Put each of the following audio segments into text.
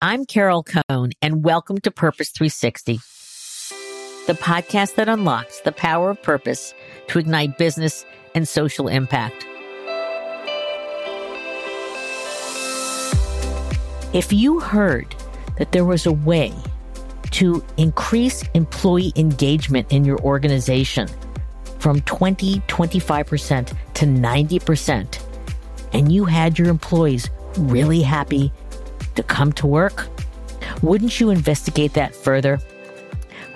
I'm Carol Cone, and welcome to Purpose 360, the podcast that unlocks the power of purpose to ignite business and social impact. If you heard that there was a way to increase employee engagement in your organization from 20, 25% to 90%, and you had your employees really happy to come to work, wouldn't you investigate that further?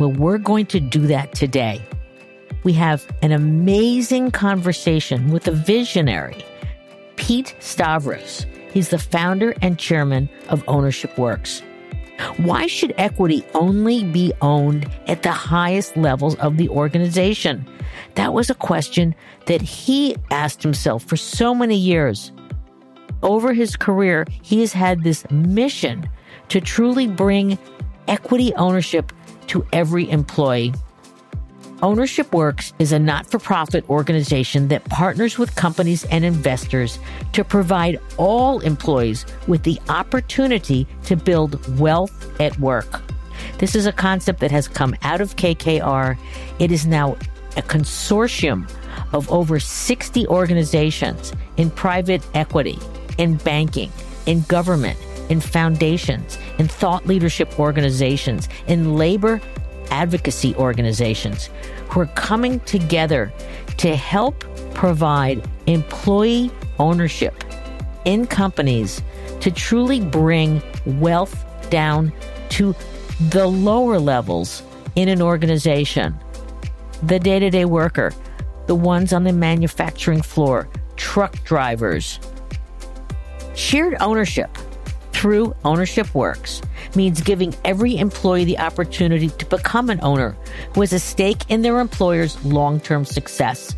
Well, we're going to do that today. We have an amazing conversation with a visionary, Pete Stavros. He's the founder and chairman of Ownership Works. Why should equity only be owned at the highest levels of the organization? That was a question that he asked himself for so many years. Over his career, he has had this mission to truly bring equity ownership to every employee. Ownership Works is a not-for-profit organization that partners with companies and investors to provide all employees with the opportunity to build wealth at work. This is a concept that has come out of KKR. It is now a consortium of over 60 organizations in private equity, in banking, in government, in foundations, in thought leadership organizations, in labor advocacy organizations who are coming together to help provide employee ownership in companies to truly bring wealth down to the lower levels in an organization. The day-to-day worker, the ones on the manufacturing floor, truck drivers. Shared ownership through Ownership Works means giving every employee the opportunity to become an owner who has a stake in their employer's long-term success.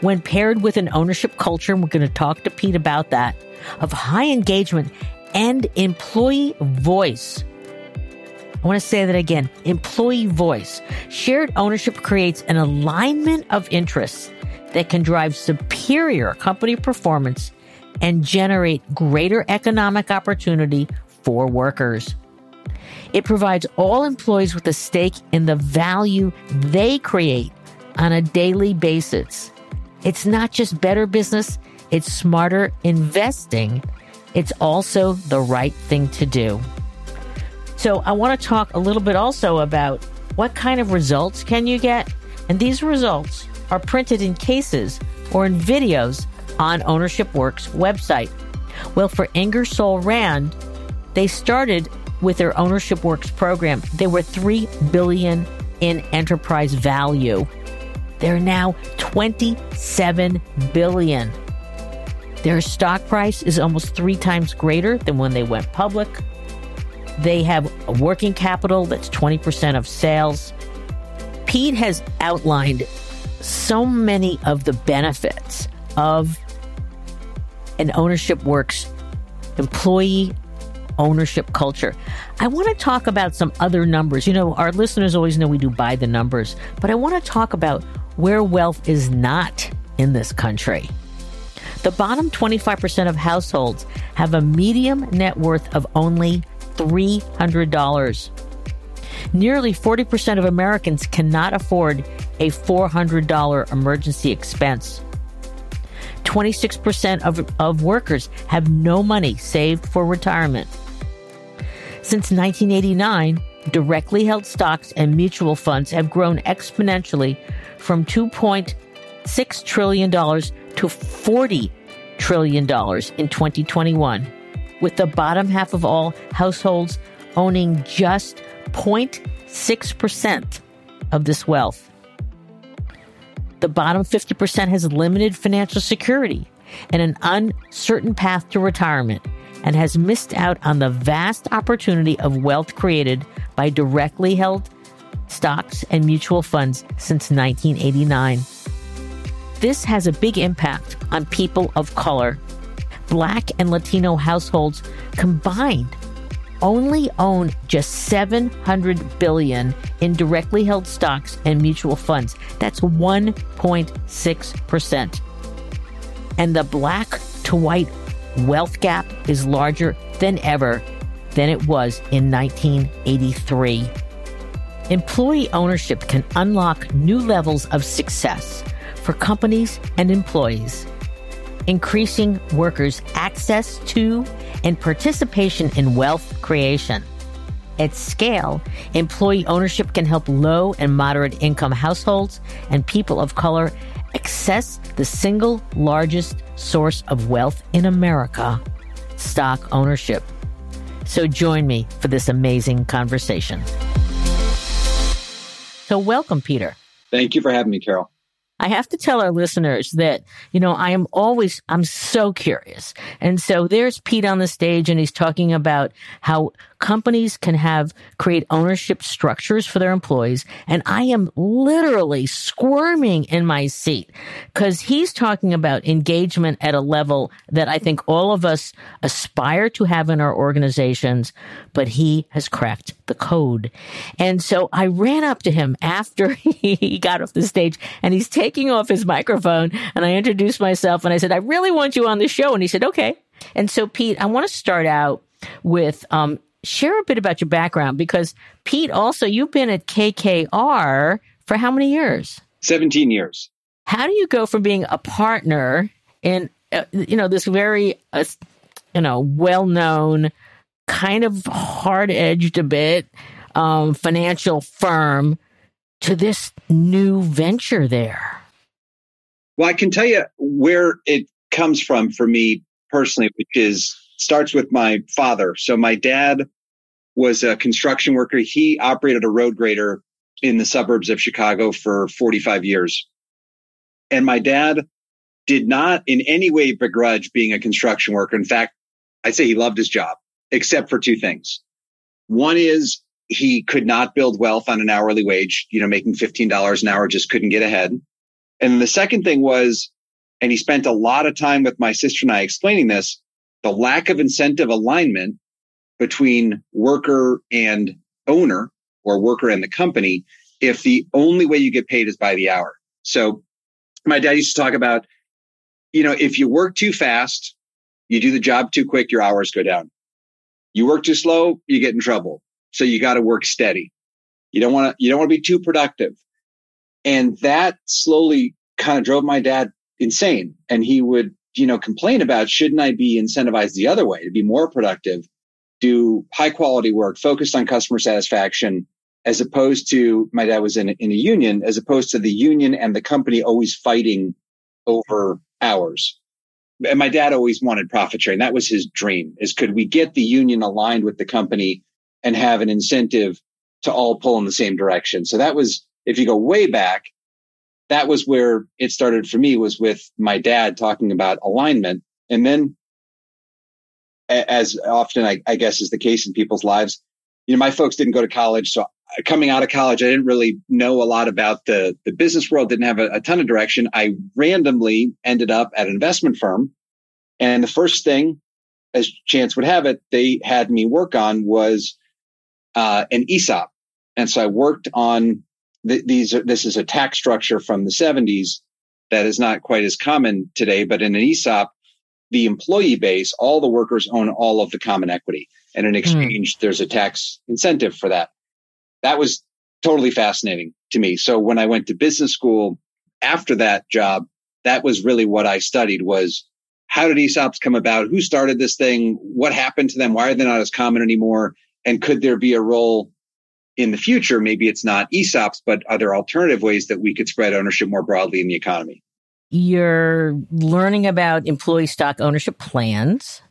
When paired with an ownership culture, and we're going to talk to Pete about that, of high engagement and employee voice. I want to say that again, employee voice. Shared ownership creates an alignment of interests that can drive superior company performance and generate greater economic opportunity for workers. It provides all employees with a stake in the value they create on a daily basis. It's not just better business, it's smarter investing. It's also the right thing to do. So I want to talk a little bit also about what kind of results can you get? And these results are printed in cases or in videos on Ownership Works website. Well, for Ingersoll Rand, they started with their Ownership Works program. They were $3 billion in enterprise value. They're now $27 billion. Their stock price is almost 3 times greater than when they went public. They have a working capital that's 20% of sales. Pete has outlined so many of the benefits of an Ownership Works employee ownership culture. I want to talk about some other numbers. You know, our listeners always know we do buy the numbers, but I want to talk about where wealth is not in this country. The bottom 25% of households have a medium net worth of only $300. Nearly 40% of Americans cannot afford a $400 emergency expense. 26% of workers have no money saved for retirement. Since 1989, directly held stocks and mutual funds have grown exponentially from $2.6 trillion to $40 trillion in 2021, with the bottom half of all households owning just 0.6% of this wealth. The bottom 50% has limited financial security and an uncertain path to retirement and has missed out on the vast opportunity of wealth created by directly held stocks and mutual funds since 1989. This has a big impact on people of color. Black and Latino households combined only own just $700 billion in directly held stocks and mutual funds. That's 1.6%. And the black to white wealth gap is larger than ever than it was in 1983. Employee ownership can unlock new levels of success for companies and employees, increasing workers' access to and participation in wealth creation. At scale, employee ownership can help low and moderate income households and people of color access the single largest source of wealth in America, stock ownership. So join me for this amazing conversation. So welcome, Peter. Thank you for having me, Carol. I have to tell our listeners that, you know, I'm so curious. And so there's Pete on the stage and he's talking about how companies can create ownership structures for their employees. And I am literally squirming in my seat because he's talking about engagement at a level that I think all of us aspire to have in our organizations, but he has cracked the code. And so I ran up to him after he got off the stage and he's taking off his microphone, and I introduced myself and I said, I really want you on the show. And he said, okay. And so, Pete, I want to start out with share a bit about your background, because Pete, also, you've been at KKR for how many years? 17 years. How do you go from being a partner in, this very, well-known, kind of hard-edged a bit financial firm to this new venture there? Well, I can tell you where it comes from for me personally, which starts with my father. So my dad was a construction worker. He operated a road grader in the suburbs of Chicago for 45 years. And my dad did not in any way begrudge being a construction worker. In fact, I'd say he loved his job, except for two things. One is he could not build wealth on an hourly wage, making $15 an hour, just couldn't get ahead. And the second thing was, and he spent a lot of time with my sister and I explaining this, the lack of incentive alignment between worker and owner, or worker and the company, if the only way you get paid is by the hour. So my dad used to talk about, if you work too fast, you do the job too quick, your hours go down. You work too slow, you get in trouble. So you got to work steady. You don't want to be too productive. And that slowly kind of drove my dad insane. And he would, complain about, shouldn't I be incentivized the other way to be more productive, do high quality work, focused on customer satisfaction, as opposed to, my dad was in a union, as opposed to the union and the company always fighting over hours. And my dad always wanted profit sharing. That was his dream, is could we get the union aligned with the company and have an incentive to all pull in the same direction. So that was, if you go way back, that was where it started for me, was with my dad talking about alignment. And then, as often, I guess, is the case in people's lives, my folks didn't go to college. So coming out of college, I didn't really know a lot about the business world, didn't have a ton of direction. I randomly ended up at an investment firm. And the first thing, as chance would have it, they had me work on was an ESOP. And so I worked on this is a tax structure from the 70s that is not quite as common today, but in an ESOP, the employee base, all the workers own all of the common equity. And in exchange, there's a tax incentive for that. That was totally fascinating to me. So when I went to business school after that job, that was really what I studied, was how did ESOPs come about? Who started this thing? What happened to them? Why are they not as common anymore? And could there be a role in the future? Maybe it's not ESOPs, but other alternative ways that we could spread ownership more broadly in the economy. You're learning about employee stock ownership plans.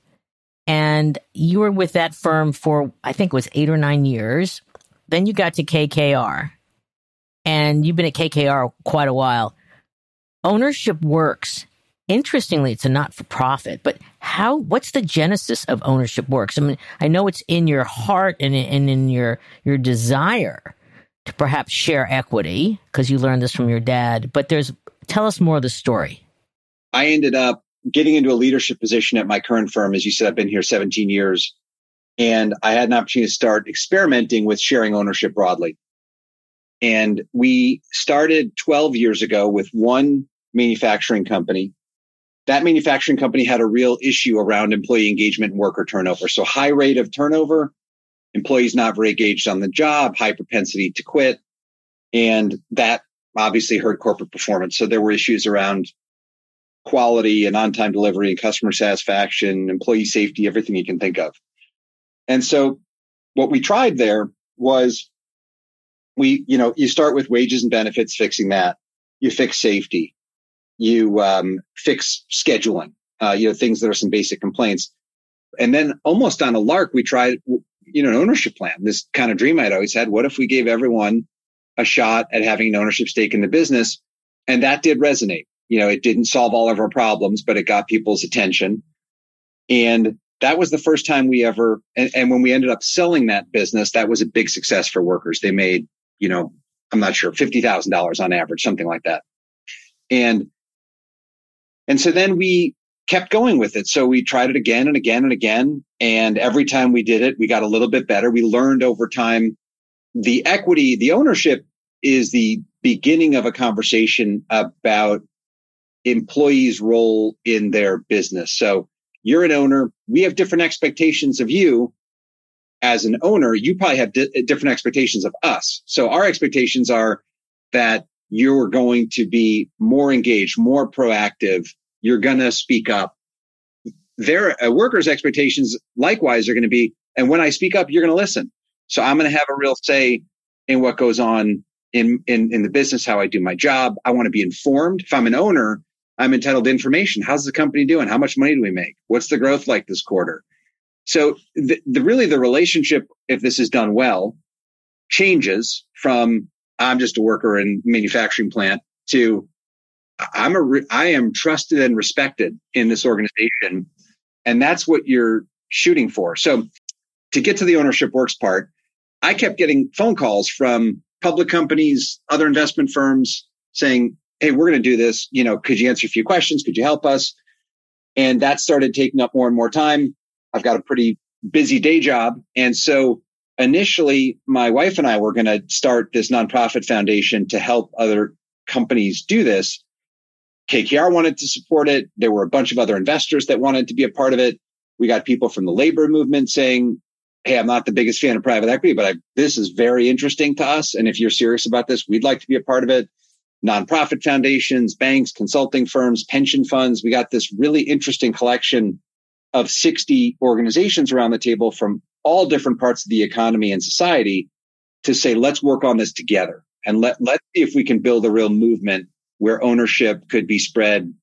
And you were with that firm for, I think it was 8 or 9 years. Then you got to KKR. And you've been at KKR quite a while. Ownership Works. Interestingly, it's a not-for-profit, but what's the genesis of Ownership Works? I mean, I know it's in your heart and in your desire to perhaps share equity, because you learned this from your dad, but tell us more of the story. I ended up getting into a leadership position at my current firm. As you said, I've been here 17 years, and I had an opportunity to start experimenting with sharing ownership broadly. And we started 12 years ago with one manufacturing company. that manufacturing company had a real issue around employee engagement and worker turnover. So high rate of turnover, employees not very engaged on the job, high propensity to quit. And that obviously hurt corporate performance. So there were issues around quality and on-time delivery and customer satisfaction, employee safety, everything you can think of. And so what we tried there was you start with wages and benefits, fixing that. You fix safety. You fix scheduling, things that are some basic complaints. And then almost on a lark, we tried, an ownership plan, this kind of dream I'd always had. What if we gave everyone a shot at having an ownership stake in the business? And that did resonate. It didn't solve all of our problems, but it got people's attention. And that was the first time we ever, and when we ended up selling that business, that was a big success for workers. They made, I'm not sure, $50,000 on average, something like that. And so then we kept going with it. So we tried it again and again and again. And every time we did it, we got a little bit better. We learned over time the equity, the ownership is the beginning of a conversation about employees' role in their business. So you're an owner. We have different expectations of you as an owner. You probably have different expectations of us. So our expectations are that you're going to be more engaged, more proactive. You're going to speak up. Their workers' expectations likewise are going to be, and when I speak up, you're going to listen. So I'm going to have a real say in what goes on in the business, how I do my job. I want to be informed. If I'm an owner, I'm entitled to information. How's the company doing? How much money do we make? What's the growth like this quarter? So the relationship, if this is done well, changes from I'm just a worker in manufacturing plant to I am trusted and respected in this organization. And that's what you're shooting for. So to get to the ownership works part, I kept getting phone calls from public companies, other investment firms saying, hey, we're going to do this. Could you answer a few questions? Could you help us? And that started taking up more and more time. I've got a pretty busy day job. And so initially, my wife and I were going to start this nonprofit foundation to help other companies do this. KKR wanted to support it. There were a bunch of other investors that wanted to be a part of it. We got people from the labor movement saying, hey, I'm not the biggest fan of private equity, but this is very interesting to us. And if you're serious about this, we'd like to be a part of it. Nonprofit foundations, banks, consulting firms, pension funds. We got this really interesting collection of 60 organizations around the table from all different parts of the economy and society to say, let's work on this together. And let's see if we can build a real movement where ownership could be spread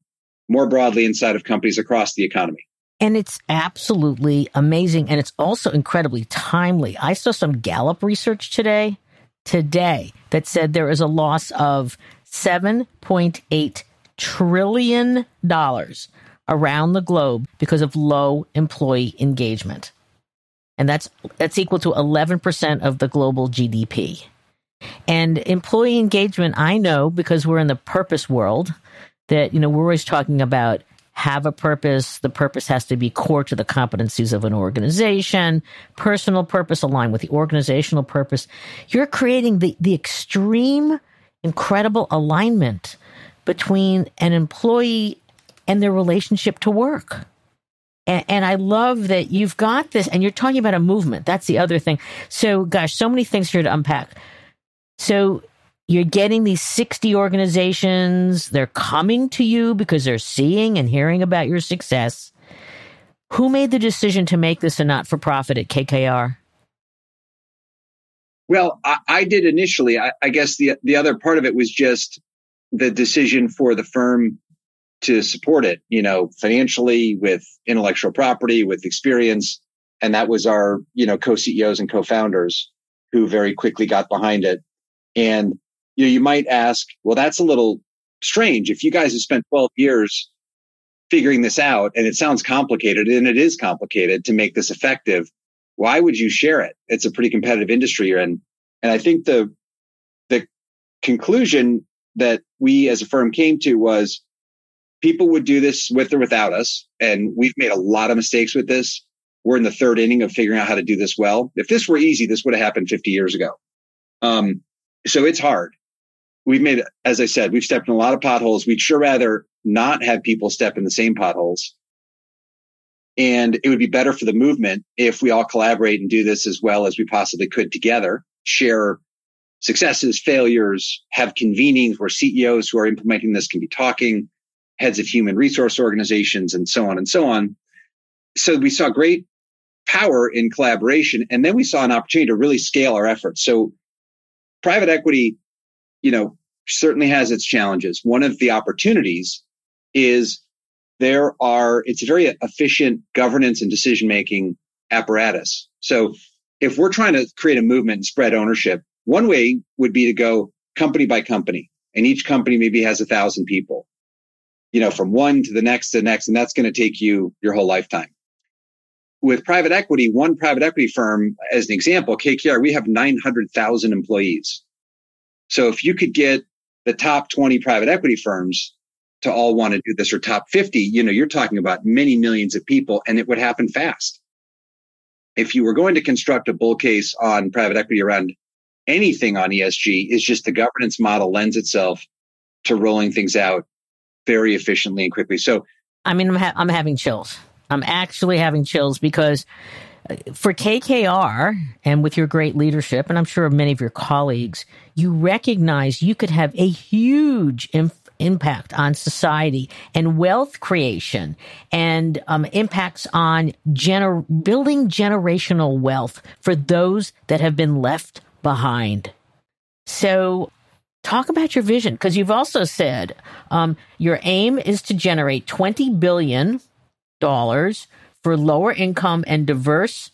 more broadly inside of companies across the economy. And it's absolutely amazing. And it's also incredibly timely. I saw some Gallup research today that said there is a loss of $7.8 trillion around the globe because of low employee engagement. And that's equal to 11% of the global GDP. And employee engagement, I know, because we're in the purpose world, that we're always talking about have a purpose. The purpose has to be core to the competencies of an organization, personal purpose aligned with the organizational purpose. You're creating the extreme, incredible alignment between an employee and their relationship to work. And I love that you've got this, and you're talking about a movement. That's the other thing. So, gosh, so many things here to unpack. So you're getting these 60 organizations. They're coming to you because they're seeing and hearing about your success. Who made the decision to make this a not-for-profit at KKR? Well, I did initially. I guess the other part of it was just the decision for the firm to support it, financially, with intellectual property, with experience. And that was our, co-CEOs and co-founders who very quickly got behind it. And you might ask, well, that's a little strange. If you guys have spent 12 years figuring this out, and it sounds complicated, and it is complicated to make this effective, why would you share it? It's a pretty competitive industry you're in. And I think the conclusion that we as a firm came to was people would do this with or without us. And we've made a lot of mistakes with this. We're in the third inning of figuring out how to do this well. If this were easy, this would have happened 50 years ago. So it's hard. we've made, as I said, we've stepped in a lot of potholes. We'd sure rather not have people step in the same potholes. And it would be better for the movement if we all collaborate and do this as well as we possibly could together, share successes, failures, have convenings where CEOs who are implementing this can be talking, heads of human resource organizations, and so on and so on. So we saw great power in collaboration. And then we saw an opportunity to really scale our efforts. So private equity, certainly has its challenges. One of the opportunities is it's a very efficient governance and decision-making apparatus. So if we're trying to create a movement and spread ownership, one way would be to go company by company. And each company maybe has 1,000 people, from one to the next to the next. And that's going to take you your whole lifetime. With private equity, one private equity firm, as an example, KKR, we have 900,000 employees. So if you could get the top 20 private equity firms to all want to do this, or top 50, you're talking about many millions of people, and it would happen fast. If you were going to construct a bull case on private equity around anything on ESG, is just the governance model lends itself to rolling things out very efficiently and quickly. So, I'm having chills. I'm actually having chills because for KKR and with your great leadership, and I'm sure many of your colleagues, you recognize you could have a huge impact on society and wealth creation and impacts on building generational wealth for those that have been left behind. So talk about your vision, because you've also said your aim is to generate $20 billion for lower income and diverse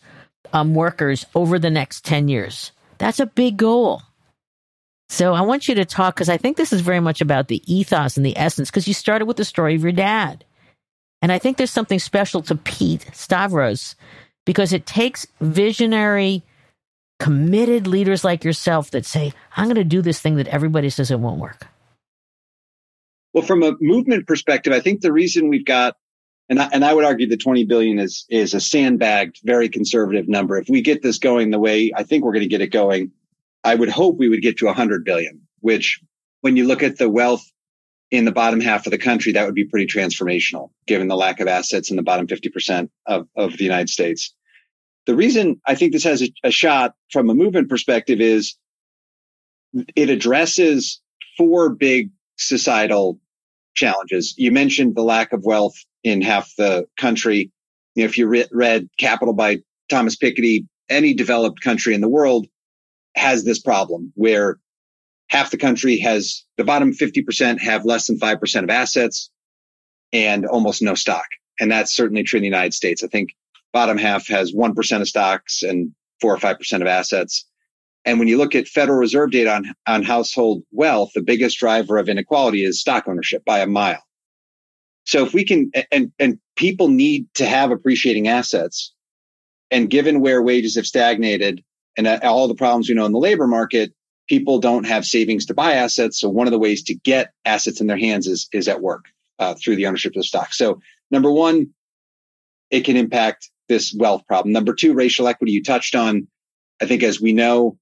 workers over the next 10 years. That's a big goal. So I want you to talk, because I think this is very much about the ethos and the essence, because you started with the story of your dad. And I think there's something special to Pete Stavros, because it takes visionary, committed leaders like yourself that say, I'm going to do this thing that everybody says it won't work. Well, from a movement perspective, I think the reason we've got, and I would argue the 20 billion is a sandbagged, very conservative number. If we get this going the way I think we're going to get it going, I would hope we would get to 100 billion, which when you look at the wealth in the bottom half of the country, that would be pretty transformational, given the lack of assets in the bottom 50% of the United States. The reason I think this has a shot from a movement perspective is it addresses four big societal challenges. You mentioned the lack of wealth in half the country. If you read Capital by Thomas Piketty, any developed country in the world has this problem where half the country has the bottom 50% have less than 5% of assets and almost no stock. And that's certainly true in the United States. I think bottom half has 1% of stocks and 4 or 5% of assets. And when you look at Federal Reserve data on household wealth, the biggest driver of inequality is stock ownership by a mile. So if we can, and people need to have appreciating assets, and given where wages have stagnated and all the problems we know in the labor market, people don't have savings to buy assets. So one of the ways to get assets in their hands is at work through the ownership of stock. So number one, it can impact this wealth problem. Number two, racial equity you touched on. I think, as we know,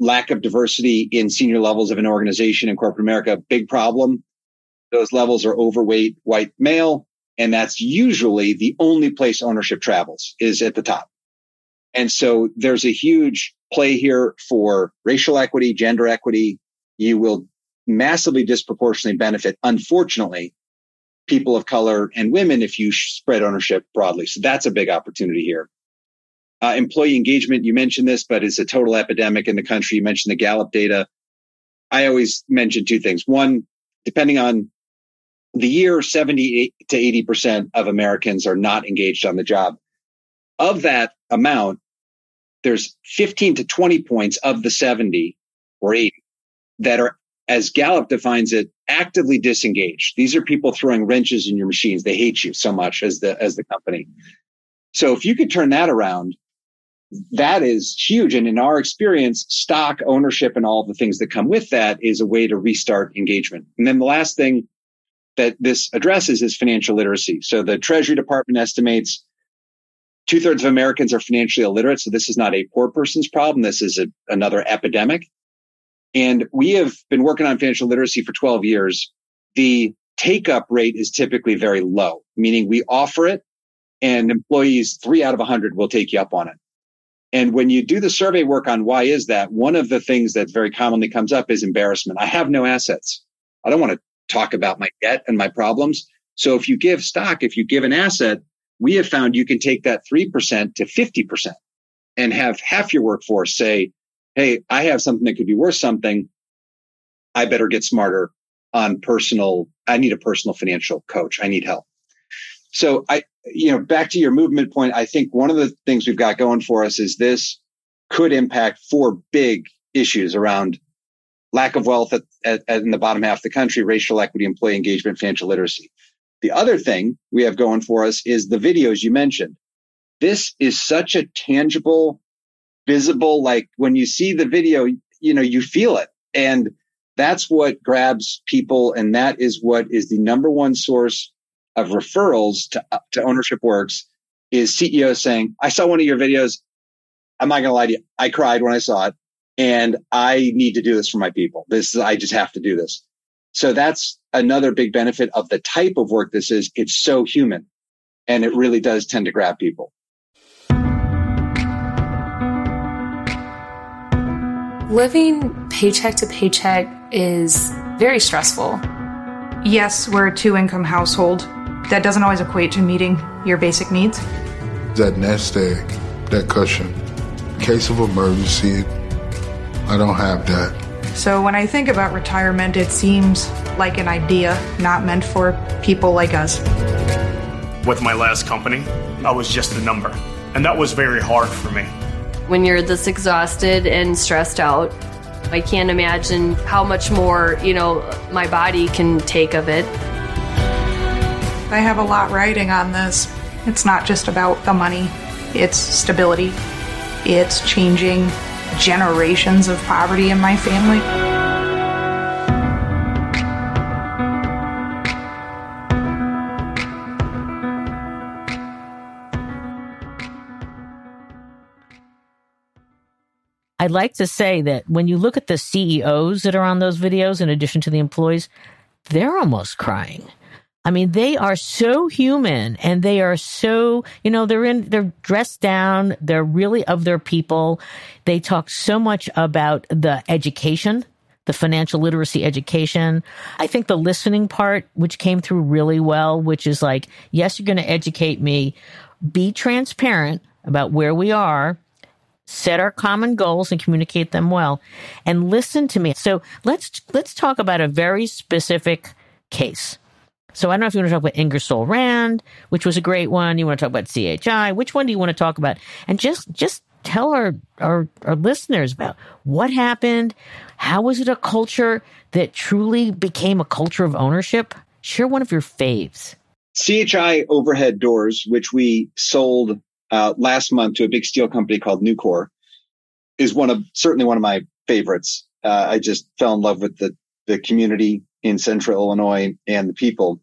lack of diversity in senior levels of an organization in corporate America, big problem. Those levels are overweight white male, and that's usually the only place ownership travels is at the top. And so there's a huge play here for racial equity, gender equity. You will massively disproportionately benefit, unfortunately, people of color and women if you spread ownership broadly. So that's a big opportunity here. Employee engagement, you mentioned this, but it's a total epidemic in the country. You mentioned the Gallup data. I always mention two things. One, depending on the year, 70 to 80% of Americans are not engaged on the job. Of that amount, there's 15 to 20 points of the 70 or 80 that are, as Gallup defines it, actively disengaged. These are people throwing wrenches in your machines. They hate you so much as the company. So if you could turn that around, that is huge. And in our experience, stock ownership and all the things that come with that is a way to restart engagement. And then the last thing that this addresses is financial literacy. So the Treasury Department estimates 2/3 of Americans are financially illiterate. So this is not a poor person's problem. This is another epidemic. And we have been working on financial literacy for 12 years. The take-up rate is typically very low, meaning we offer it and employees 3 out of 100 will take you up on it. And when you do the survey work on why is that, one of the things that very commonly comes up is embarrassment. I have no assets. I don't want to talk about my debt and my problems. So if you give stock, if you give an asset, we have found you can take that 3% to 50% and have half your workforce say, hey, I have something that could be worth something. I better get smarter on personal. I need a personal financial coach. I need help. So back to your movement point, I think one of the things we've got going for us is this could impact 4 big issues around lack of wealth in the bottom half of the country, racial equity, employee engagement, financial literacy. The other thing we have going for us is the videos you mentioned. This is such a tangible, visible, like when you see the video, you feel it. And that's what grabs people. And that is what is the number one source of referrals to Ownership Works is CEOs saying, I saw one of your videos. I'm not going to lie to you. I cried when I saw it. And I need to do this for my people. I just have to do this. So that's another big benefit of the type of work this is. It's so human, and it really does tend to grab people. Living paycheck to paycheck is very stressful. Yes, we're a 2-income household. That doesn't always equate to meeting your basic needs. That nest egg, that cushion, case of emergency, I don't have that. So when I think about retirement, it seems like an idea not meant for people like us. With my last company, I was just a number, and that was very hard for me. When you're this exhausted and stressed out, I can't imagine how much more, my body can take of it. I have a lot riding on this. It's not just about the money. It's stability. It's changing generations of poverty in my family. I'd like to say that when you look at the CEOs that are on those videos, in addition to the employees, they're almost crying. I mean, they are so human, and they are so, they're dressed down. They're really of their people. They talk so much about the education, the financial literacy education. I think the listening part, which came through really well, which is like, yes, you're going to educate me. Be transparent about where we are. Set our common goals and communicate them well, and listen to me. So let's talk about a very specific case. So I don't know if you want to talk about Ingersoll Rand, which was a great one. You want to talk about CHI? Which one do you want to talk about? And just tell our listeners about what happened. How was it a culture that truly became a culture of ownership? Share one of your faves. CHI Overhead Doors, which we sold last month to a big steel company called Nucor, is certainly one of my favorites. I just fell in love with the community in Central Illinois and the people.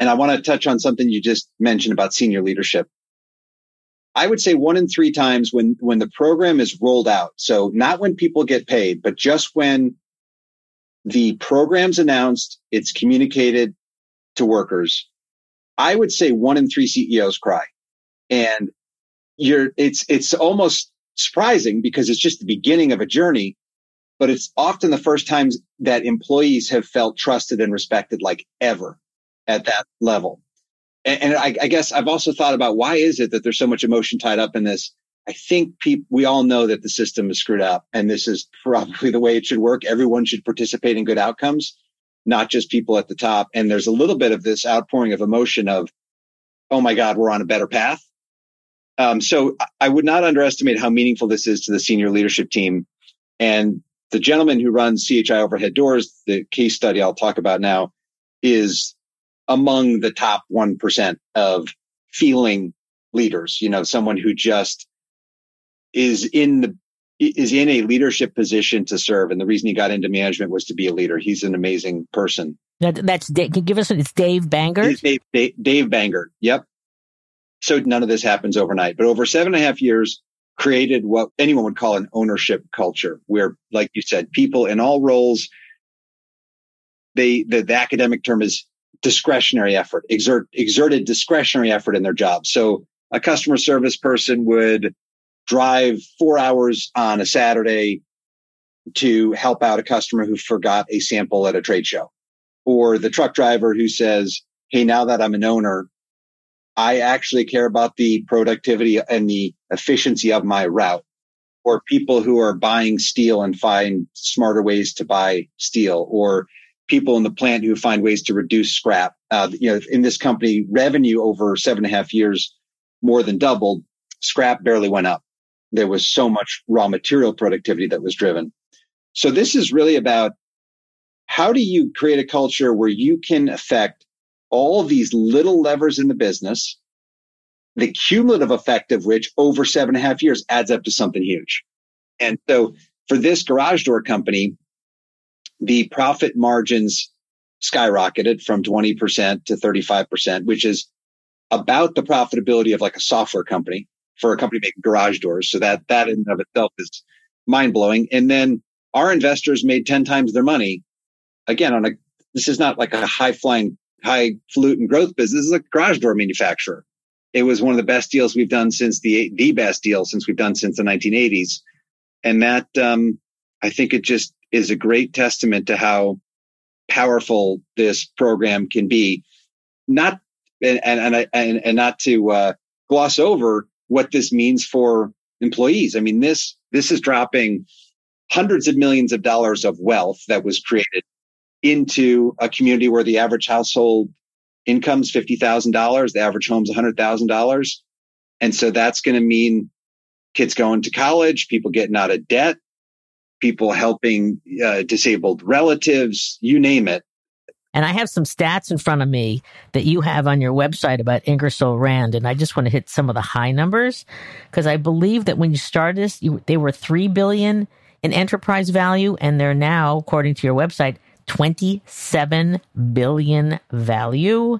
And I want to touch on something you just mentioned about senior leadership. I would say 1 in 3 times when the program is rolled out, so not when people get paid, but just when the program's announced, it's communicated to workers, I would say 1 in 3 CEOs cry. And it's almost surprising because it's just the beginning of a journey, but it's often the first times that employees have felt trusted and respected like ever at that level. And I guess I've also thought about why is it that there's so much emotion tied up in this? I think we all know that the system is screwed up, and this is probably the way it should work. Everyone should participate in good outcomes, not just people at the top. And there's a little bit of this outpouring of emotion of, oh my God, we're on a better path. So I would not underestimate how meaningful this is to the senior leadership team. And the gentleman who runs CHI Overhead Doors, the case study I'll talk about now, is among the top 1% of feeling leaders, someone who just is in a leadership position to serve. And the reason he got into management was to be a leader. He's an amazing person. That's it's Dave Bangert? Dave Bangert. Yep. So none of this happens overnight, but over 7.5 years, created what anyone would call an ownership culture, where, like you said, people in all roles, the academic term is discretionary effort, exerted discretionary effort in their job. So a customer service person would drive 4 hours on a Saturday to help out a customer who forgot a sample at a trade show. Or the truck driver who says, hey, now that I'm an owner, I actually care about the productivity and the efficiency of my route. Or people who are buying steel and find smarter ways to buy steel, or people in the plant who find ways to reduce scrap. In this company, revenue over 7.5 years more than doubled. Scrap barely went up. There was so much raw material productivity that was driven. So this is really about, how do you create a culture where you can affect all these little levers in the business, the cumulative effect of which over 7.5 years adds up to something huge? And so for this garage door company, the profit margins skyrocketed from 20% to 35%, which is about the profitability of like a software company for a company making garage doors. So that in and of itself is mind-blowing. And then our investors made 10 times their money. Again, this is not like a high-fluting growth business. This is a garage door manufacturer. It was one of the best deals we've done since the best deal since we've done since the 1980s. And that, I think it just is a great testament to how powerful this program can be. Not to gloss over what this means for employees. I mean, this is dropping hundreds of millions of dollars of wealth that was created into a community where the average household income's $50,000, the average home's $100,000. And so that's going to mean kids going to college, people getting out of debt, people helping disabled relatives, you name it. And I have some stats in front of me that you have on your website about Ingersoll Rand. And I just want to hit some of the high numbers, because I believe that when you started this, they were $3 billion in enterprise value. And they're now, according to your website, $27 billion value.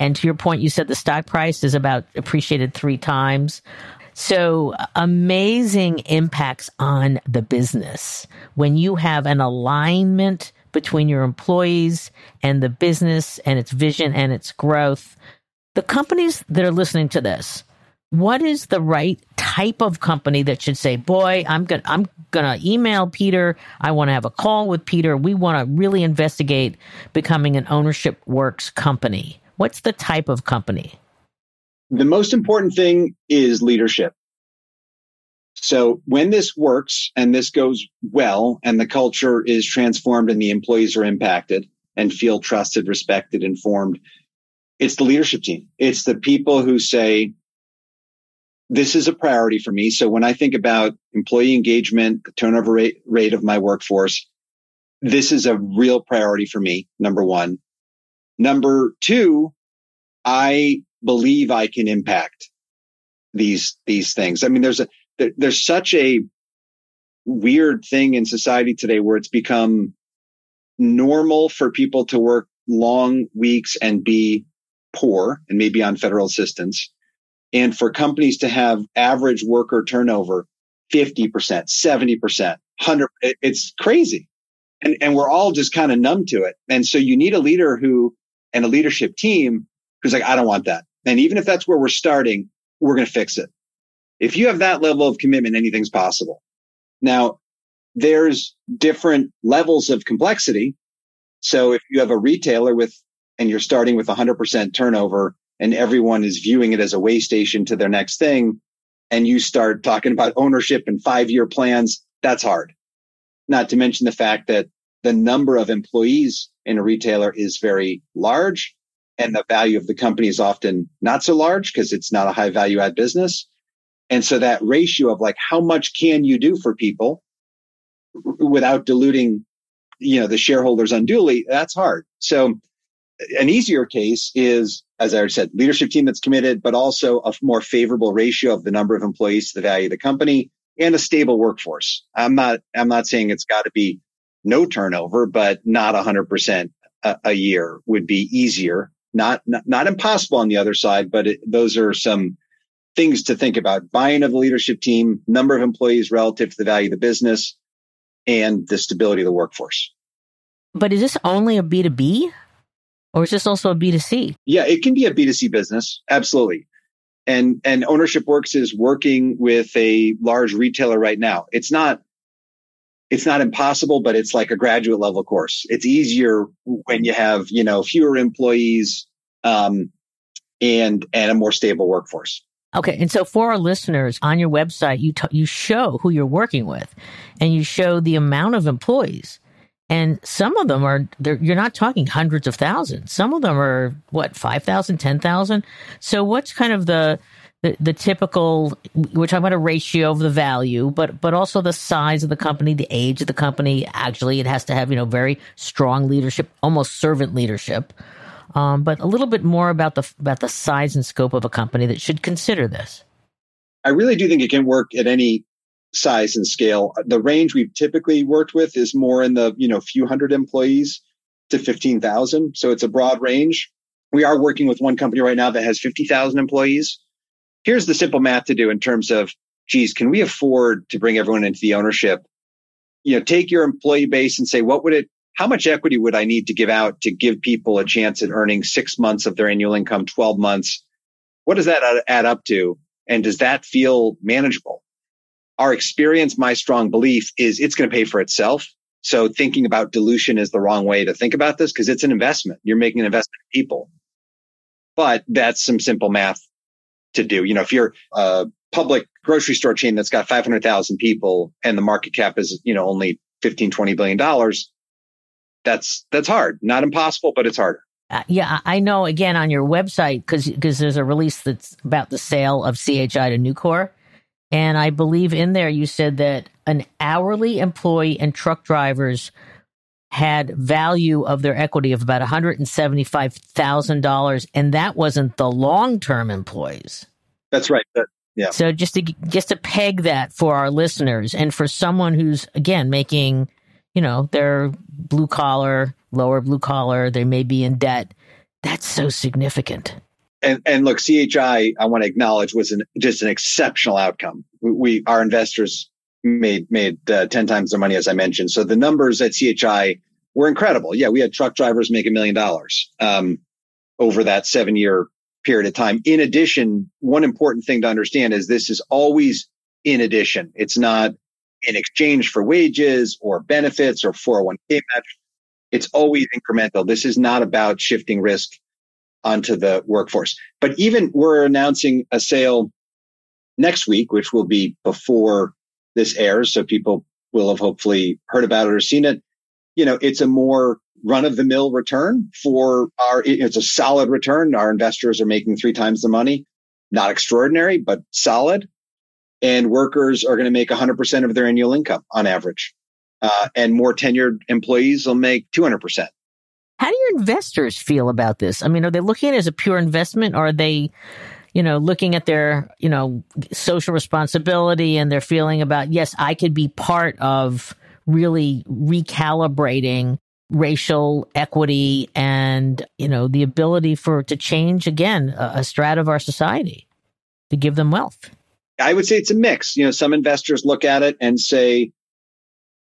And to your point, you said the stock price is about appreciated 3 times. So amazing impacts on the business when you have an alignment between your employees and the business and its vision and its growth. The companies that are listening to this, what is the right type of company that should say, boy, I'm going to email Peter. I want to have a call with Peter. We want to really investigate becoming an Ownership Works company. What's the type of company? The most important thing is leadership. So when this works and this goes well and the culture is transformed and the employees are impacted and feel trusted, respected, informed, it's the leadership team. It's the people who say, this is a priority for me. So when I think about employee engagement, the turnover rate of my workforce, this is a real priority for me, number one. Number two, I believe I can impact these things. I mean, there's such a weird thing in society today where it's become normal for people to work long weeks and be poor and maybe on federal assistance. And for companies to have average worker turnover 50%, 70%, 100%, it's crazy. And we're all just kind of numb to it. And so you need a leader and a leadership team who's like, I don't want that. And even if that's where we're starting, we're going to fix it. If you have that level of commitment, anything's possible. Now, there's different levels of complexity. So if you have a retailer and you're starting with 100% turnover, and everyone is viewing it as a way station to their next thing, and you start talking about ownership and 5-year plans, that's hard. Not to mention the fact that the number of employees in a retailer is very large, and the value of the company is often not so large because it's not a high value add business. And so that ratio of like, how much can you do for people without diluting, the shareholders unduly, that's hard. So an easier case is, as I already said, leadership team that's committed, but also a more favorable ratio of the number of employees to the value of the company and a stable workforce. I'm not saying it's got to be no turnover, but not 100% a year would be easier. Not impossible on the other side, but those are some things to think about: buy-in of the leadership team, number of employees relative to the value of the business, and the stability of the workforce. But is this only a B2B or is this also a B2C? Yeah, it can be a B2C business. Absolutely. And Ownership Works is working with a large retailer right now. It's not impossible, but it's like a graduate level course. It's easier when you have, fewer employees, and a more stable workforce. Okay. And so for our listeners, on your website, you show who you're working with and you show the amount of employees. And some of them you're not talking hundreds of thousands. Some of them are, 5,000, 10,000? So what's kind of the typical, we're talking about a ratio of the value, but also the size of the company, the age of the company. Actually, it has to have, very strong leadership, almost servant leadership. But a little bit more about the size and scope of a company that should consider this. I really do think it can work at any size and scale. The range we've typically worked with is more in the, few hundred employees to 15,000. So it's a broad range. We are working with one company right now that has 50,000 employees. Here's the simple math to do in terms of, can we afford to bring everyone into the ownership? Take your employee base and say, how much equity would I need to give out to give people a chance at earning 6 months of their annual income, 12 months? What does that add up to? And does that feel manageable? Our experience, my strong belief is it's going to pay for itself. So thinking about dilution is the wrong way to think about this because it's an investment. You're making an investment in people. But that's some simple math to do. If you're a public grocery store chain that's got 500,000 people and the market cap is, only $15-20 billion, that's hard. Not impossible, but it's harder. I know, again, on your website, because there's a release that's about the sale of CHI to Nucor. And I believe in there you said that an hourly employee and truck drivers had value of their equity of about $175,000. And that wasn't the long-term employees. That's right. Yeah. So just to peg that for our listeners and for someone who's, again, making, they're blue collar, lower blue collar, they may be in debt. That's so significant. And look, CHI, I want to acknowledge, was just an exceptional outcome. Our investors made 10 times their money, as I mentioned. So the numbers at CHI were incredible. Yeah, we had truck drivers make $1 million over that 7-year period of time. In addition, one important thing to understand is this is always in addition. It's not in exchange for wages or benefits or 401k match. It's always incremental. This is not about shifting risk onto the workforce. But even we're announcing a sale next week, which will be before this airs. So people will have hopefully heard about it or seen it. It's a more run-of-the-mill return it's a solid return. Our investors are making 3 times the money. Not extraordinary, but solid. And workers are going to make 100% of their annual income on average. And more tenured employees will make 200%. How do your investors feel about this? I mean, are they looking at it as a pure investment? Or are they, looking at their, social responsibility and their feeling about, yes, I could be part of really recalibrating racial equity and, the ability to change, again, a strata of our society to give them wealth? I would say it's a mix. Some investors look at it and say,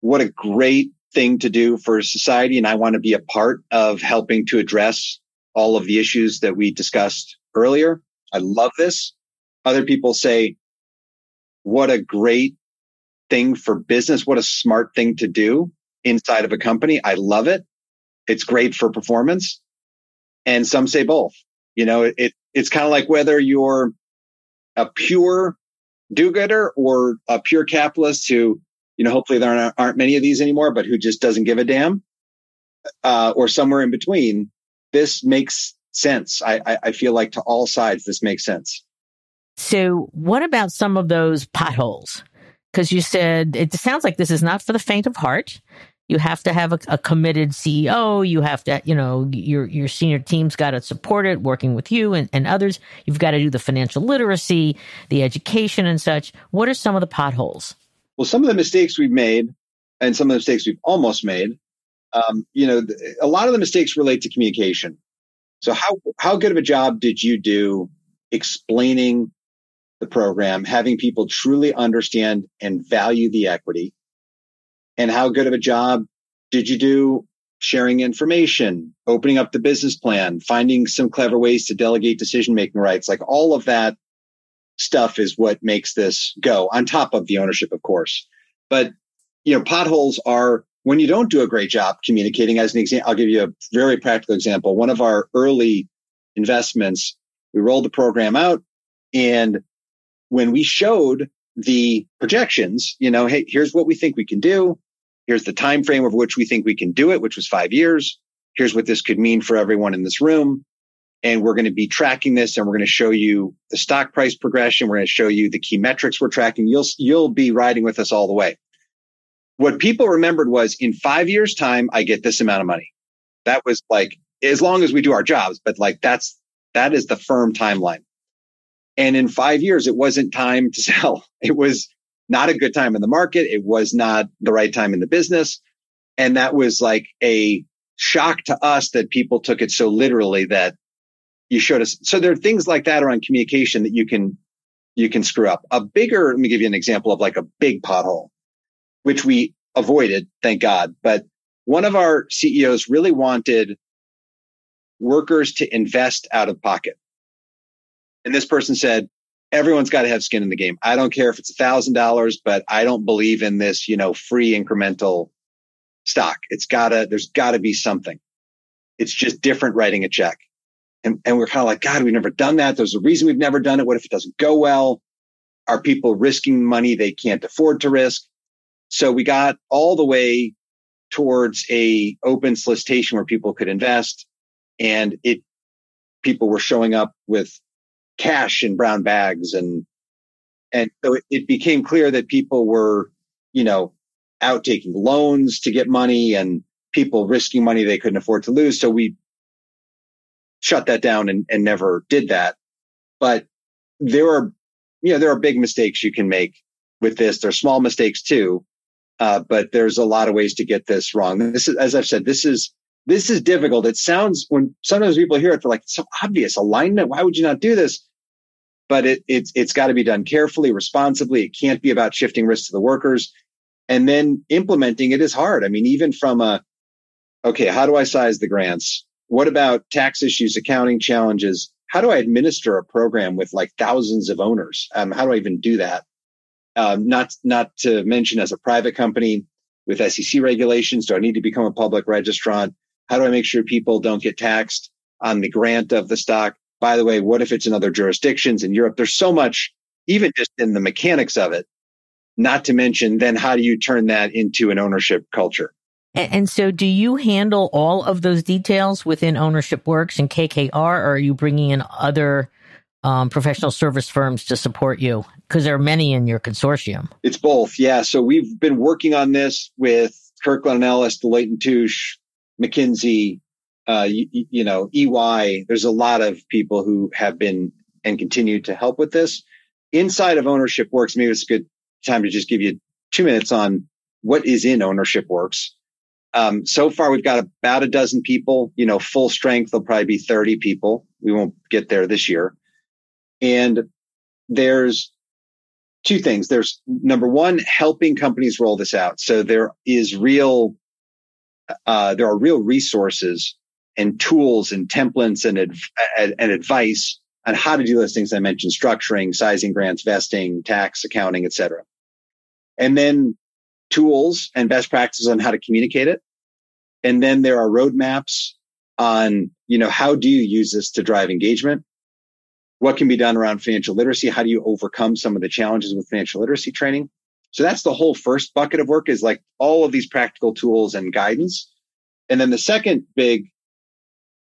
what a great thing to do for society. And I want to be a part of helping to address all of the issues that we discussed earlier. I love this. Other people say, what a great thing for business. What a smart thing to do inside of a company. I love it. It's great for performance. And some say both. It's kind of like whether you're a pure do-gooder or a pure capitalist who, hopefully there aren't many of these anymore, but who just doesn't give a damn, or somewhere in between. This makes sense. I feel like to all sides, this makes sense. So what about some of those potholes? Because you said, it sounds like this is not for the faint of heart. You have to have a committed CEO. You have to, your senior team's got to support it, working with you and others. You've got to do the financial literacy, the education and such. What are some of the potholes? Well, some of the mistakes we've made and some of the mistakes we've almost made, a lot of the mistakes relate to communication. So how good of a job did you do explaining the program, having people truly understand and value the equity, and how good of a job did you do sharing information, opening up the business plan, finding some clever ways to delegate decision-making rights. Like, all of that stuff is what makes this go, on top of the ownership, of course. But, you know, potholes are when you don't do a great job communicating. As an example, I'll give you a very practical example. One of our early investments, we rolled the program out, and when we showed the projections, you know, hey, here's what we think we can do. Here's the time frame of which we think we can do it, which was 5 years. Here's what this could mean for everyone in this room. And we're going to be tracking this, and we're going to show you the stock price progression. We're going to show you the key metrics we're tracking. You'll be riding with us all the way. What people remembered was, in 5 years' time, I get this amount of money. That was like, as long as we do our jobs, but like that is the firm timeline. And in 5 years, it wasn't time to sell. It was not a good time in the market. It was not the right time in the business. And that was like a shock to us that people took it so literally that you showed us. So there are things like that around communication that you can screw up. Let me give you an example of like a big pothole, which we avoided, thank God. But one of our CEOs really wanted workers to invest out of pocket. And this person said, everyone's got to have skin in the game. I don't care if it's $1,000, but I don't believe in this, you know, free incremental stock. There's gotta be something. It's just different writing a check. And we're kind of like, God, we've never done that. There's a reason we've never done it. What if it doesn't go well? Are people risking money they can't afford to risk? So we got all the way towards a open solicitation where people could invest, and people were showing up with cash in brown bags. And so it became clear that people were, you know, out taking loans to get money, and people risking money they couldn't afford to lose. So we shut that down and never did that. But there are big mistakes you can make with this. There are small mistakes too. But there's a lot of ways to get this wrong. This is, as I've said, this is difficult. It sounds, when sometimes people hear it, they're like, it's so obvious, alignment. Why would you not do this? But it's got to be done carefully, responsibly. It can't be about shifting risk to the workers. And then implementing it is hard. I mean, even from how do I size the grants? What about tax issues, accounting challenges? How do I administer a program with like thousands of owners? How do I even do that? Not to mention, as a private company with SEC regulations, do I need to become a public registrant? How do I make sure people don't get taxed on the grant of the stock? By the way, what if it's in other jurisdictions in Europe? There's so much, even just in the mechanics of it, not to mention then how do you turn that into an ownership culture? And so do you handle all of those details within Ownership Works and KKR, or are you bringing in other professional service firms to support you? Because there are many in your consortium. It's both. Yeah. So we've been working on this with Kirkland & Ellis, Deloitte & Touche, McKinsey, EY. There's a lot of people who have been and continue to help with this. Inside of Ownership Works, maybe it's a good time to just give you 2 minutes on what is in Ownership Works. So far, we've got about a dozen people, you know, full strength. There'll probably be 30 people. We won't get there this year. And there's two things. There's, number one, helping companies roll this out. So there are real resources and tools and templates and advice on how to do those things I mentioned: structuring, sizing grants, vesting, tax, accounting, et cetera. And then tools and best practices on how to communicate it. And then there are roadmaps on, you know, how do you use this to drive engagement? What can be done around financial literacy? How do you overcome some of the challenges with financial literacy training? So that's the whole first bucket of work, is like all of these practical tools and guidance. And then the second big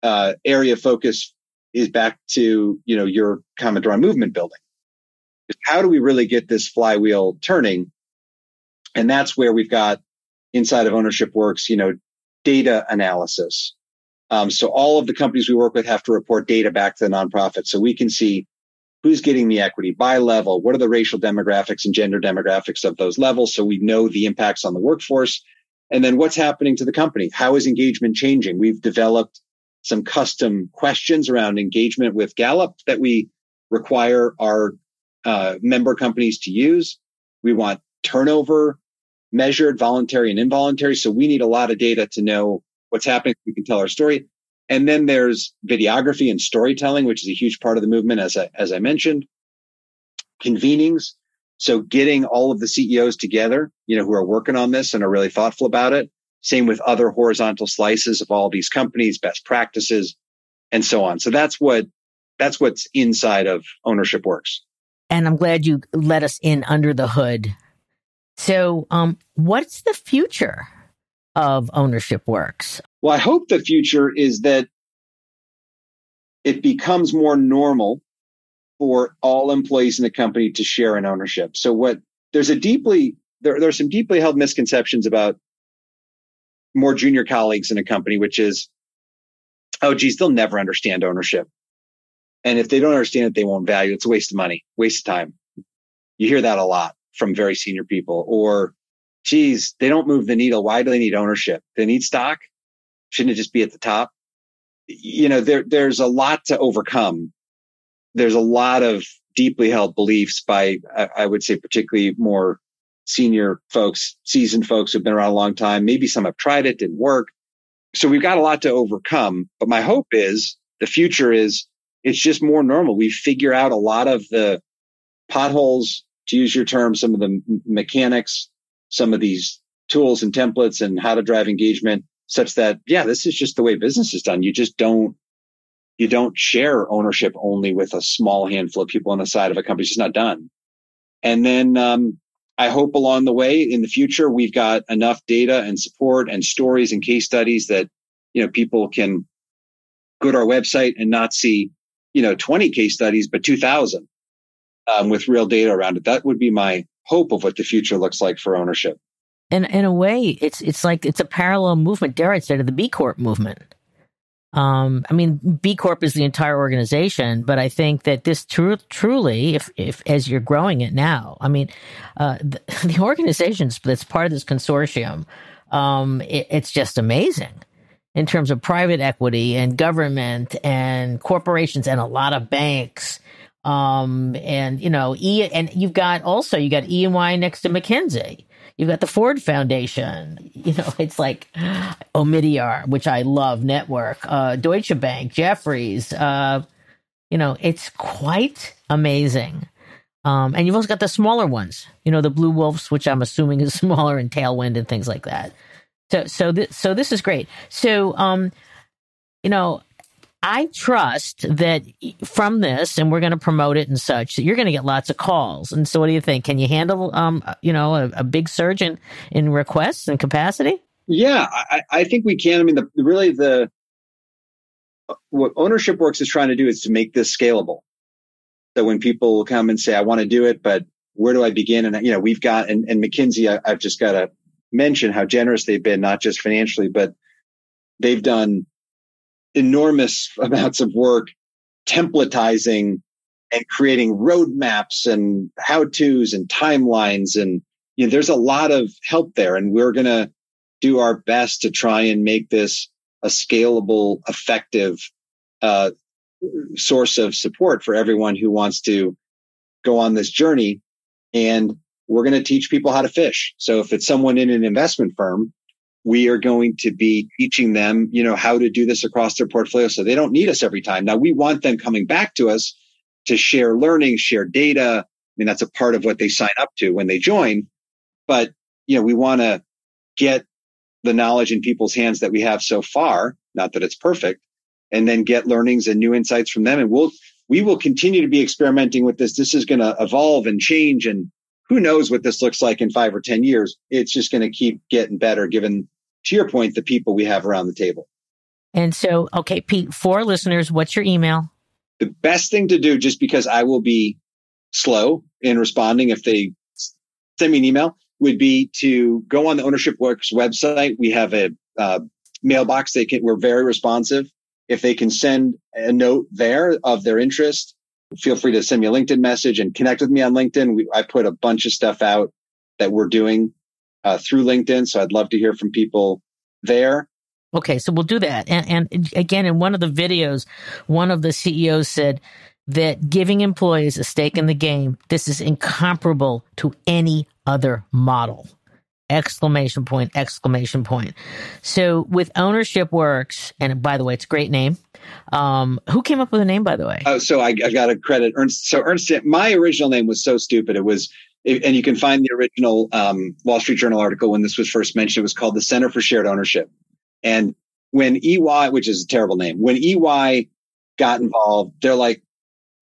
area of focus is back to, you know, your comment around movement building. How do we really get this flywheel turning? And that's where we've got, inside of Ownership Works, you know, data analysis. So all of the companies we work with have to report data back to the nonprofit, so we can see who's getting the equity by level. What are the racial demographics and gender demographics of those levels? So we know the impacts on the workforce, and then what's happening to the company. How is engagement changing? We've developed some custom questions around engagement with Gallup that we require our member companies to use. We want turnover measured, voluntary and involuntary. So we need a lot of data to know what's happening. We can tell our story. And then there's videography and storytelling, which is a huge part of the movement, as I mentioned. Convenings. So getting all of the CEOs together, who are working on this and are really thoughtful about it. Same with other horizontal slices of all these companies, best practices, and so on. So that's what's inside of Ownership Works. And I'm glad you let us in under the hood. So what's the future of Ownership Works? Well, I hope the future is that it becomes more normal for all employees in the company to share in ownership. So there are some deeply held misconceptions about more junior colleagues in a company, which is, oh, geez, they'll never understand ownership. And if they don't understand it, they won't value it. It's a waste of money, waste of time. You hear that a lot from very senior people. Or, geez, they don't move the needle. Why do they need ownership? They need stock. Shouldn't it just be at the top? There's a lot to overcome. There's a lot of deeply held beliefs by, I would say, particularly more senior folks, seasoned folks who've been around a long time. Maybe some have tried it, didn't work. So we've got a lot to overcome. But my hope is the future is it's just more normal. We figure out a lot of the potholes, to use your term, some of the mechanics, some of these tools and templates and how to drive engagement such that, yeah, this is just the way business is done. You don't share ownership only with a small handful of people on the side of a company. It's just not done. And then I hope along the way in the future, we've got enough data and support and stories and case studies that, people can go to our website and not see, 20 case studies, but 2,000 with real data around it. That would be my hope of what the future looks like for ownership. And in a way, it's like it's a parallel movement, dare I say, to the B Corp movement. B Corp is the entire organization, but I think that this truly, if as you're growing it now, the organizations that's part of this consortium, it's just amazing in terms of private equity and government and corporations and a lot of banks. And you've got EY next to McKinsey. You've got the Ford Foundation, it's like Omidyar, which I love, network, Deutsche Bank, Jefferies, it's quite amazing. And you've also got the smaller ones, the Blue Wolves, which I'm assuming is smaller, and Tailwind and things like that. So this is great. So, I trust that from this, and we're going to promote it and such, that you're going to get lots of calls. And so what do you think? Can you handle, a big surge in requests and capacity? Yeah, I think we can. What Ownership Works is trying to do is to make this scalable. So when people come and say, I want to do it, but where do I begin? And, we've got, and McKinsey, I've just got to mention how generous they've been, not just financially, but they've done enormous amounts of work templatizing and creating roadmaps and how-tos and timelines. And there's a lot of help there. And we're going to do our best to try and make this a scalable, effective source of support for everyone who wants to go on this journey. And we're going to teach people how to fish. So if it's someone in an investment firm, we are going to be teaching them, how to do this across their portfolio so they don't need us every time. Now, we want them coming back to us to share learning, share data. That's a part of what they sign up to when they join. But, we want to get the knowledge in people's hands that we have so far, not that it's perfect, and then get learnings and new insights from them. And we will continue to be experimenting with this. This is going to evolve and change, and who knows what this looks like in 5 or 10 years? It's just going to keep getting better, given, to your point, the people we have around the table. And so, okay, Pete, for listeners, what's your email? The best thing to do, just because I will be slow in responding if they send me an email, would be to go on the Ownership Works website. We have a mailbox. We're very responsive. If they can send a note there of their interest, feel free to send me a LinkedIn message and connect with me on LinkedIn. I put a bunch of stuff out that we're doing through LinkedIn. So I'd love to hear from people there. Okay, so we'll do that. And again, in one of the videos, one of the CEOs said, that giving employees a stake in the game, this is incomparable to any other model. Exclamation point, exclamation point. So with Ownership Works, and by the way, it's a great name. Who came up with the name, by the way? Oh, so I got to credit Ernst. So Ernst, my original name was so stupid. It was, and you can find the original Wall Street Journal article when this was first mentioned, it was called the Center for Shared Ownership. And when EY, which is a terrible name, when EY got involved, they're like,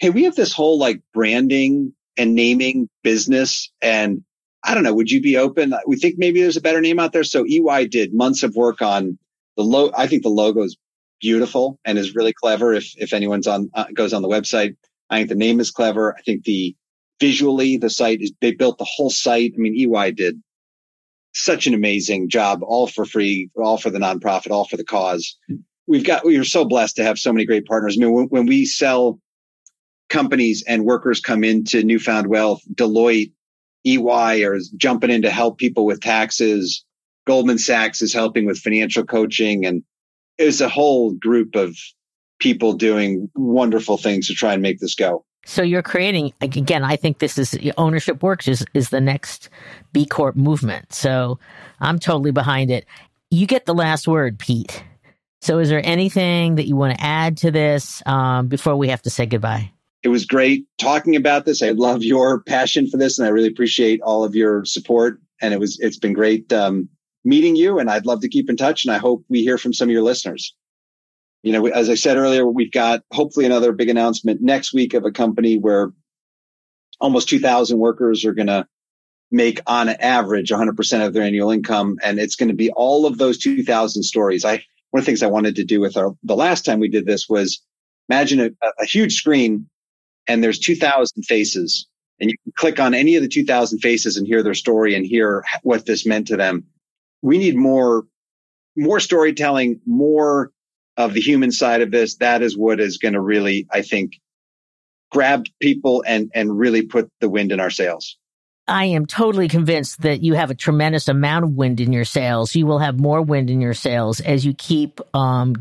hey, we have this whole like branding and naming business. And I don't know, would you be open? We think maybe there's a better name out there. So EY did months of work on the logo. I think the logo is beautiful and is really clever. If anyone's on, goes on the website, I think the name is clever. I think visually the site is, they built the whole site. I mean, EY did such an amazing job, all for free, all for the nonprofit, all for the cause. We are so blessed to have so many great partners. I mean, when we sell companies and workers come into Newfound Wealth, Deloitte, EY are jumping in to help people with taxes. Goldman Sachs is helping with financial coaching. And it's a whole group of people doing wonderful things to try and make this go. So you're creating, again, I think this is Ownership Works is the next B Corp movement. So I'm totally behind it. You get the last word, Pete. So is there anything that you want to add to this before we have to say goodbye? It was great talking about this. I love your passion for this, and I really appreciate all of your support. And it's been great meeting you, and I'd love to keep in touch, and I hope we hear from some of your listeners. You know, as I said earlier, we've got hopefully another big announcement next week of a company where almost 2,000 workers are going to make, on average, 100% of their annual income, and it's going to be all of those 2,000 stories. One of the things I wanted to do with the last time we did this was imagine a huge screen. And there's 2,000 faces, and you can click on any of the 2,000 faces and hear their story and hear what this meant to them. We need more storytelling, more of the human side of this. That is what is going to really, I think, grab people and really put the wind in our sails. I am totally convinced that you have a tremendous amount of wind in your sails. You will have more wind in your sails as you keep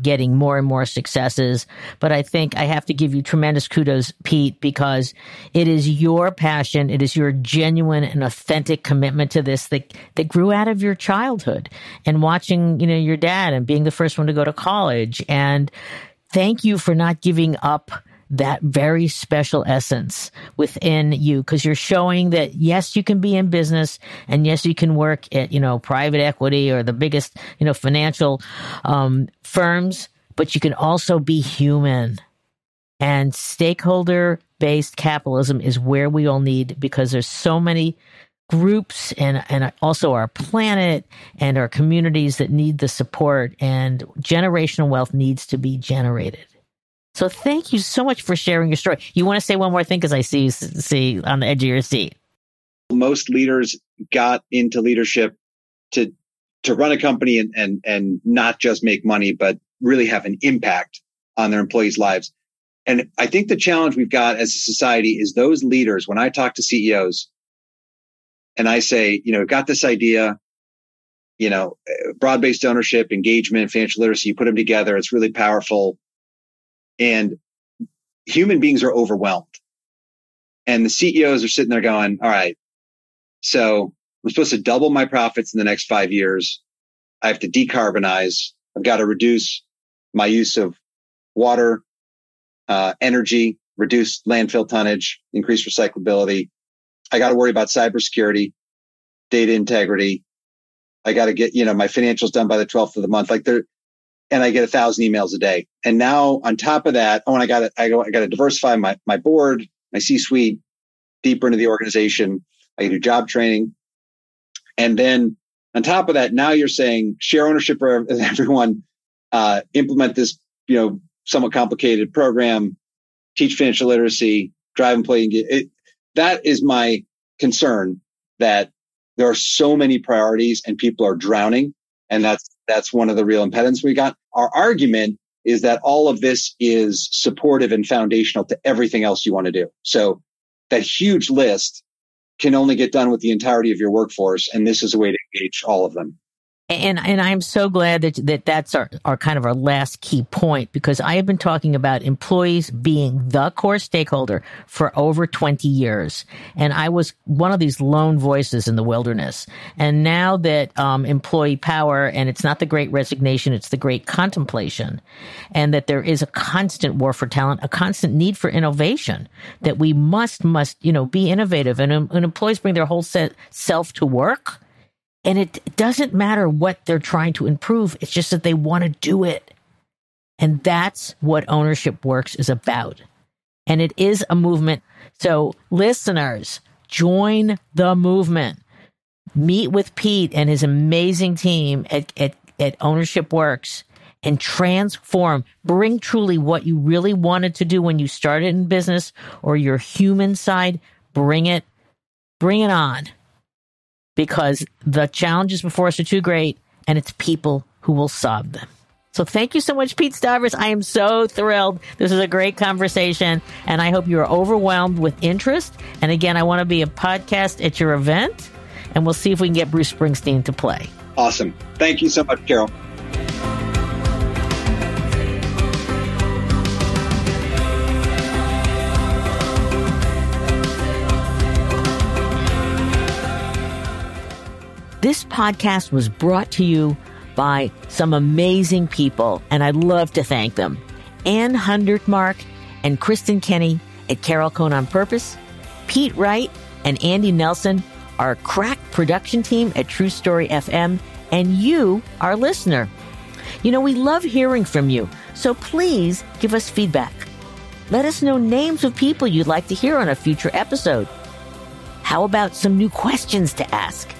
getting more and more successes. But I think I have to give you tremendous kudos, Pete, because it is your passion. It is your genuine and authentic commitment to this that grew out of your childhood and watching, you know, your dad and being the first one to go to college. And thank you for not giving up that very special essence within you, because you're showing that, yes, you can be in business, and yes, you can work at, you know, private equity or the biggest, you know, financial firms, but you can also be human. And stakeholder-based capitalism is where we all need, because there's so many groups and also our planet and our communities that need the support, and generational wealth needs to be generated. So thank you so much for sharing your story. You want to say one more thing, because I see you on the edge of your seat. Most leaders got into leadership to run a company and not just make money, but really have an impact on their employees' lives. And I think the challenge we've got as a society is those leaders. When I talk to CEOs and I say, you know, I've got this idea, you know, broad-based ownership, engagement, financial literacy, you put them together, it's really powerful. And human beings are overwhelmed. And the CEOs are sitting there going, all right, so I'm supposed to double my profits in the next 5 years. I have to decarbonize. I've got to reduce my use of water, energy, reduce landfill tonnage, increase recyclability. I got to worry about cybersecurity, data integrity. I got to get, you know, my financials done by the 12th of the month. Like and I get 1,000 emails a day. And now on top of that, and I got to diversify my board, my C-suite deeper into the organization. I do job training. And then on top of that, now you're saying share ownership for everyone, implement this, you know, somewhat complicated program, teach financial literacy, drive employee engagement. That is my concern, that there are so many priorities and people are drowning. And that's one of the real impediments we got. Our argument is that all of this is supportive and foundational to everything else you want to do. So that huge list can only get done with the entirety of your workforce. And this is a way to engage all of them. And I'm so glad that that's our kind of our last key point, because I have been talking about employees being the core stakeholder for over 20 years. And I was one of these lone voices in the wilderness. And now that employee power, and it's not the great resignation, it's the great contemplation, and that there is a constant war for talent, a constant need for innovation, that we must be innovative. And employees bring their whole self to work. And it doesn't matter what they're trying to improve. It's just that they want to do it. And that's what Ownership Works is about. And it is a movement. So listeners, join the movement. Meet with Pete and his amazing team at Ownership Works and transform. Bring truly what you really wanted to do when you started in business or your human side. Bring it on. Because the challenges before us are too great, and it's people who will solve them. So thank you so much, Pete Stavros. I am so thrilled. This is a great conversation, and I hope you are overwhelmed with interest. And again, I want to be a podcast at your event, and we'll see if we can get Bruce Springsteen to play. Awesome. Thank you so much, Carol. This podcast was brought to you by some amazing people, and I'd love to thank them. Anne Hundertmark and Kristen Kenny at Carol Cone on Purpose, Pete Wright and Andy Nelson, our crack production team at True Story FM, and you, our listener. You know, we love hearing from you, so please give us feedback. Let us know names of people you'd like to hear on a future episode. How about some new questions to ask?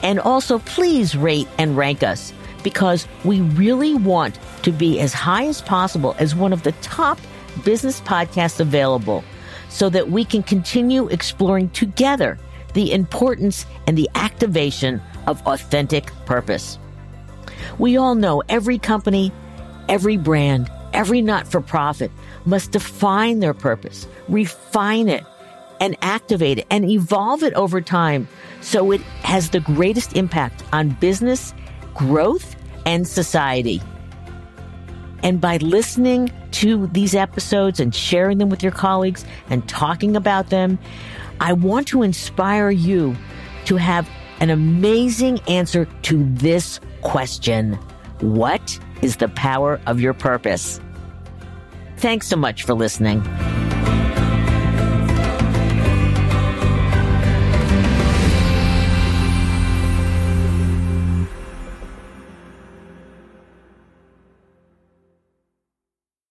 And also, please rate and rank us, because we really want to be as high as possible as one of the top business podcasts available, so that we can continue exploring together the importance and the activation of authentic purpose. We all know every company, every brand, every not-for-profit must define their purpose, refine it, and activate it and evolve it over time, so it has the greatest impact on business, growth, and society. And by listening to these episodes and sharing them with your colleagues and talking about them, I want to inspire you to have an amazing answer to this question: what is the power of your purpose? Thanks so much for listening.